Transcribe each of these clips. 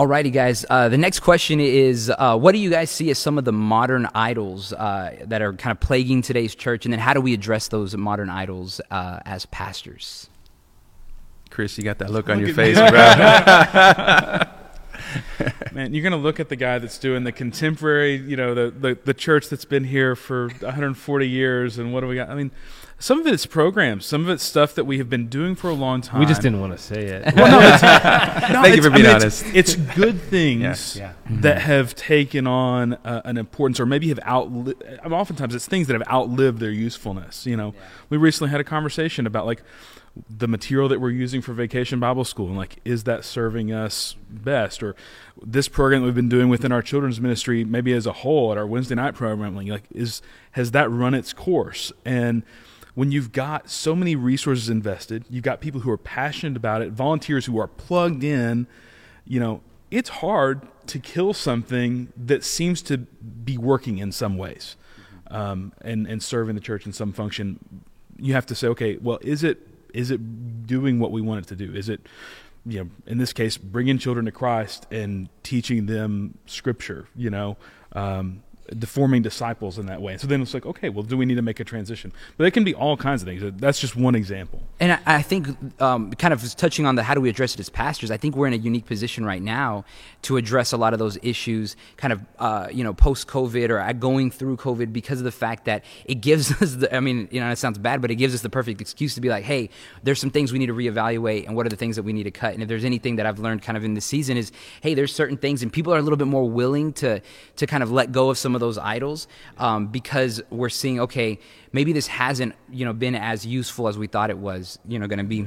Alrighty, guys. The next question is, what do you guys see as some of the modern idols that are kind of plaguing today's church? And then how do we address those modern idols as pastors? Chris, you got that look on your face, bro. Man, you're going to look at the guy that's doing the contemporary, you know, the church that's been here for 140 years. And what do we got? I mean, some of it's programs. Some of it's stuff that we have been doing for a long time. We just didn't want to say it. Well, no, Thank you for being honest. It's good things that have taken on an importance, or maybe have outlived. Oftentimes, it's things that have outlived their usefulness. You know, we recently had a conversation about like the material that we're using for Vacation Bible School, and like, is that serving us best? Or this program that we've been doing within our children's ministry, maybe as a whole at our Wednesday night program, like, has that run its course? And when you've got so many resources invested, you've got people who are passionate about it, volunteers who are plugged in, you know, it's hard to kill something that seems to be working in some ways and serving the church in some function. You have to say, okay, well, is it doing what we want it to do? Is it, you know, in this case, bringing children to Christ and teaching them Scripture, you know, deforming disciples in that way. So then it's like, okay, well, do we need to make a transition? But it can be all kinds of things. That's just one example. And I think kind of touching on the how do we address it as pastors, I think we're in a unique position right now to address a lot of those issues kind of, you know, post-COVID or going through COVID, because of the fact that it gives us the, I mean, you know, it sounds bad, but it gives us the perfect excuse to be like, hey, there's some things we need to reevaluate, and what are the things that we need to cut? And if there's anything that I've learned kind of in this season is, hey, there's certain things, and people are a little bit more willing to kind of let go of some of those idols because we're seeing, okay, maybe this hasn't, you know, been as useful as we thought it was, you know, going to be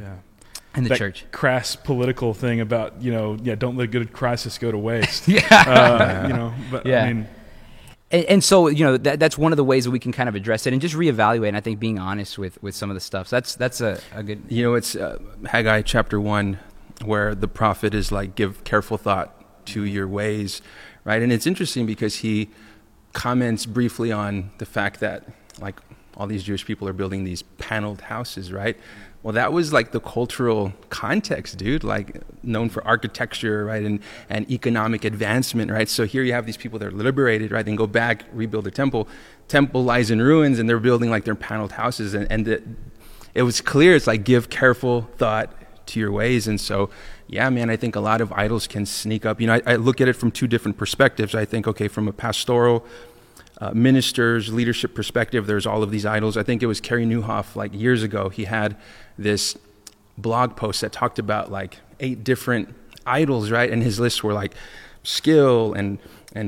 in the that church. Crass political thing about, you know, don't let a good crisis go to waste. You know, but I mean. And so, you know, that's one of the ways that we can kind of address it and just reevaluate. And I think being honest with some of the stuff. So that's a good, you know, it's Haggai chapter 1, where the prophet is like, give careful thought to your ways. Right. And it's interesting because he comments briefly on the fact that like all these Jewish people are building these paneled houses, right? Well, that was like the cultural context, dude, like known for architecture, right? And economic advancement, right? So here you have these people that are liberated, right? Then go back, rebuild the temple. Temple lies in ruins, and they're building like their paneled houses. And it was clear, it's like, give careful thought to your ways. And so, yeah, man, I think a lot of idols can sneak up. You know, I look at it from two different perspectives. I think, okay, from a pastoral, ministers, leadership perspective, there's all of these idols. I think it was Kerry Newhoff, like years ago, he had this blog post that talked about like 8 different idols, right? And his lists were like skill and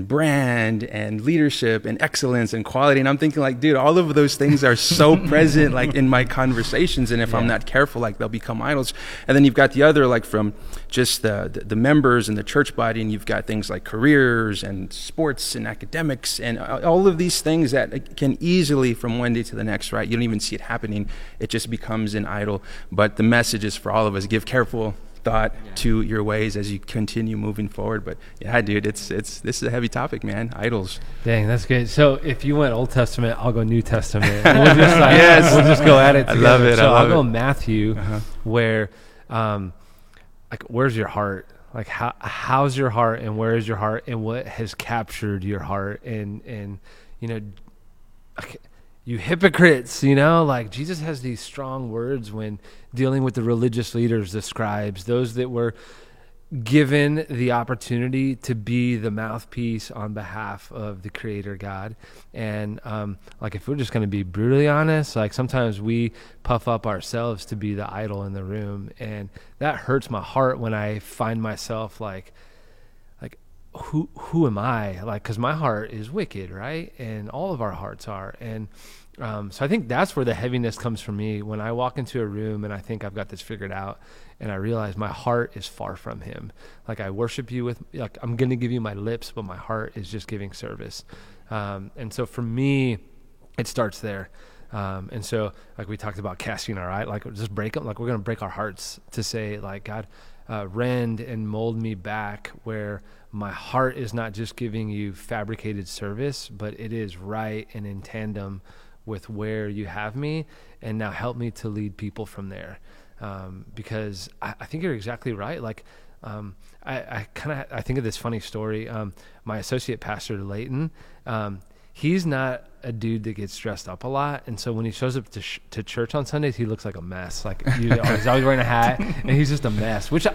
brand and leadership and excellence and quality. And I'm thinking like, dude, all of those things are so present like in my conversations. And if I'm not careful, like they'll become idols. And then you've got the other, like from just the members and the church body, and you've got things like careers and sports and academics and all of these things that can easily from one day to the next, right? You don't even see it happening. It just becomes an idol. But the message is for all of us, give careful thought to your ways as you continue moving forward. But yeah, dude, this is a heavy topic, man. Idols. Dang, that's good. So if you went Old Testament, I'll go New Testament. We'll just like, we'll just go at it together. I love it. So I'll go Matthew, where like, where's your heart? Like how's your heart, and where is your heart, and what has captured your heart? And you know, you hypocrites, you know, like Jesus has these strong words when dealing with the religious leaders, the scribes, those that were given the opportunity to be the mouthpiece on behalf of the Creator God. And like, if we're just going to be brutally honest, like sometimes we puff up ourselves to be the idol in the room. And that hurts my heart when I find myself like, who am I? Like, because my heart is wicked, right? And all of our hearts are. And so I think that's where the heaviness comes from me, when I walk into a room and I think I've got this figured out, and I realize my heart is far from Him. Like, I worship you with, like, I'm going to give you my lips, but my heart is just giving service. And so for me, it starts there. And so like we talked about casting our eye, like just break them. Like, we're going to break our hearts to say like, God, rend and mold me back where my heart is not just giving you fabricated service, but it is right and in tandem with where you have me. And now help me to lead people from there. Because I think you're exactly right. Like, I think of this funny story. My associate pastor, Layton, he's not a dude that gets dressed up a lot. And so when he shows up to church on Sundays, he looks like a mess. Like he's always wearing a hat and he's just a mess, which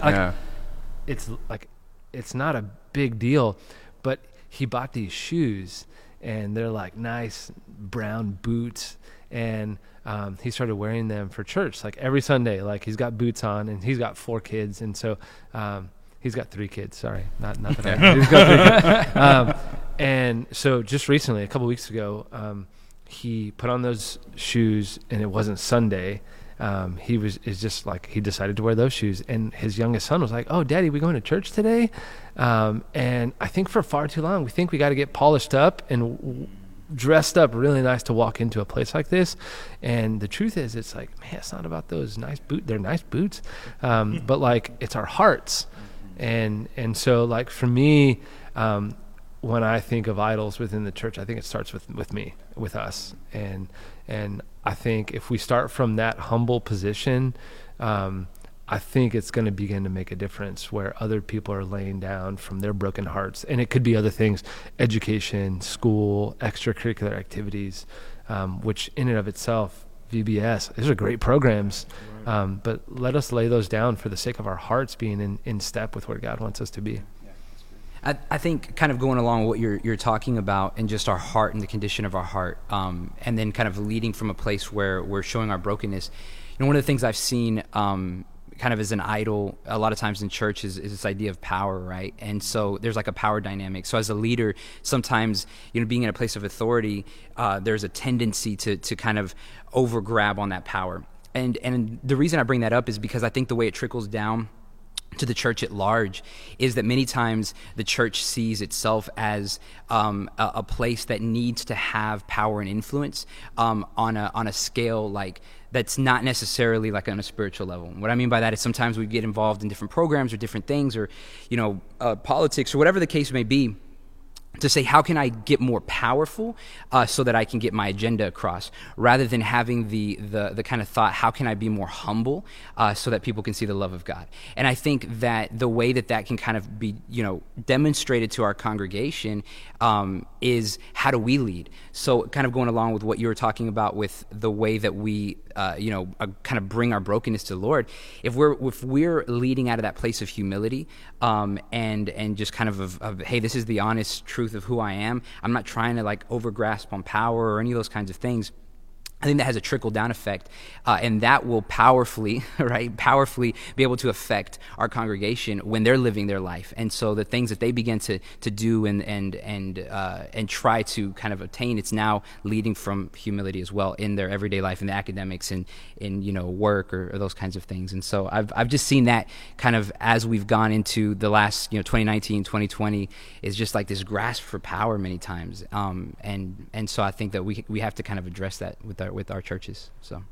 it's not a big deal, but he bought these shoes and they're like nice brown boots. And, he started wearing them for church, like every Sunday, like he's got boots on and he's got 4 kids. And so, he's got 3 kids. Sorry. Not that I know. He's got 3 kids. And so just recently, a couple of weeks ago, he put on those shoes and it wasn't Sunday. He decided to wear those shoes, and his youngest son was like, "Oh, Daddy, we going to church today?" And I think for far too long, we think we got to get polished up and dressed up really nice to walk into a place like this. And the truth is, it's like, man, it's not about those nice boots. They're nice boots. But like, it's our hearts. And so like for me, when I think of idols within the church, I think it starts with me, with us. And I think if we start from that humble position, I think it's going to begin to make a difference where other people are laying down from their broken hearts. And it could be other things, education, school, extracurricular activities, which in and of itself, VBS, those are great programs. But let us lay those down for the sake of our hearts being in step with where God wants us to be. I think kind of going along with what you're talking about, and just our heart and the condition of our heart, and then kind of leading from a place where we're showing our brokenness. You know, one of the things I've seen kind of as an idol a lot of times in church is this idea of power, right? And so there's like a power dynamic. So as a leader, sometimes, you know, being in a place of authority, there's a tendency to kind of overgrab on that power. And the reason I bring that up is because I think the way it trickles down to the church at large is that many times the church sees itself as a place that needs to have power and influence on a scale like that's not necessarily like on a spiritual level. What I mean by that is sometimes we get involved in different programs or different things, or politics or whatever the case may be, to say, how can I get more powerful so that I can get my agenda across, rather than having the kind of thought, how can I be more humble so that people can see the love of God? And I think that the way that can kind of be, you know, demonstrated to our congregation is how do we lead? So kind of going along with what you were talking about with the way that we kind of bring our brokenness to the Lord. If we're leading out of that place of humility, and just kind of hey, this is the honest truth of who I am. I'm not trying to like overgrasp on power or any of those kinds of things. I think that has a trickle down effect, and that will powerfully be able to affect our congregation when they're living their life. And so the things that they begin to do and try to kind of attain, it's now leading from humility as well in their everyday life, in the academics and in, you know, work or those kinds of things. And so I've just seen that kind of as we've gone into the last, you know, 2019, 2020 is just like this grasp for power many times. And so I think that we have to kind of address that with our churches. So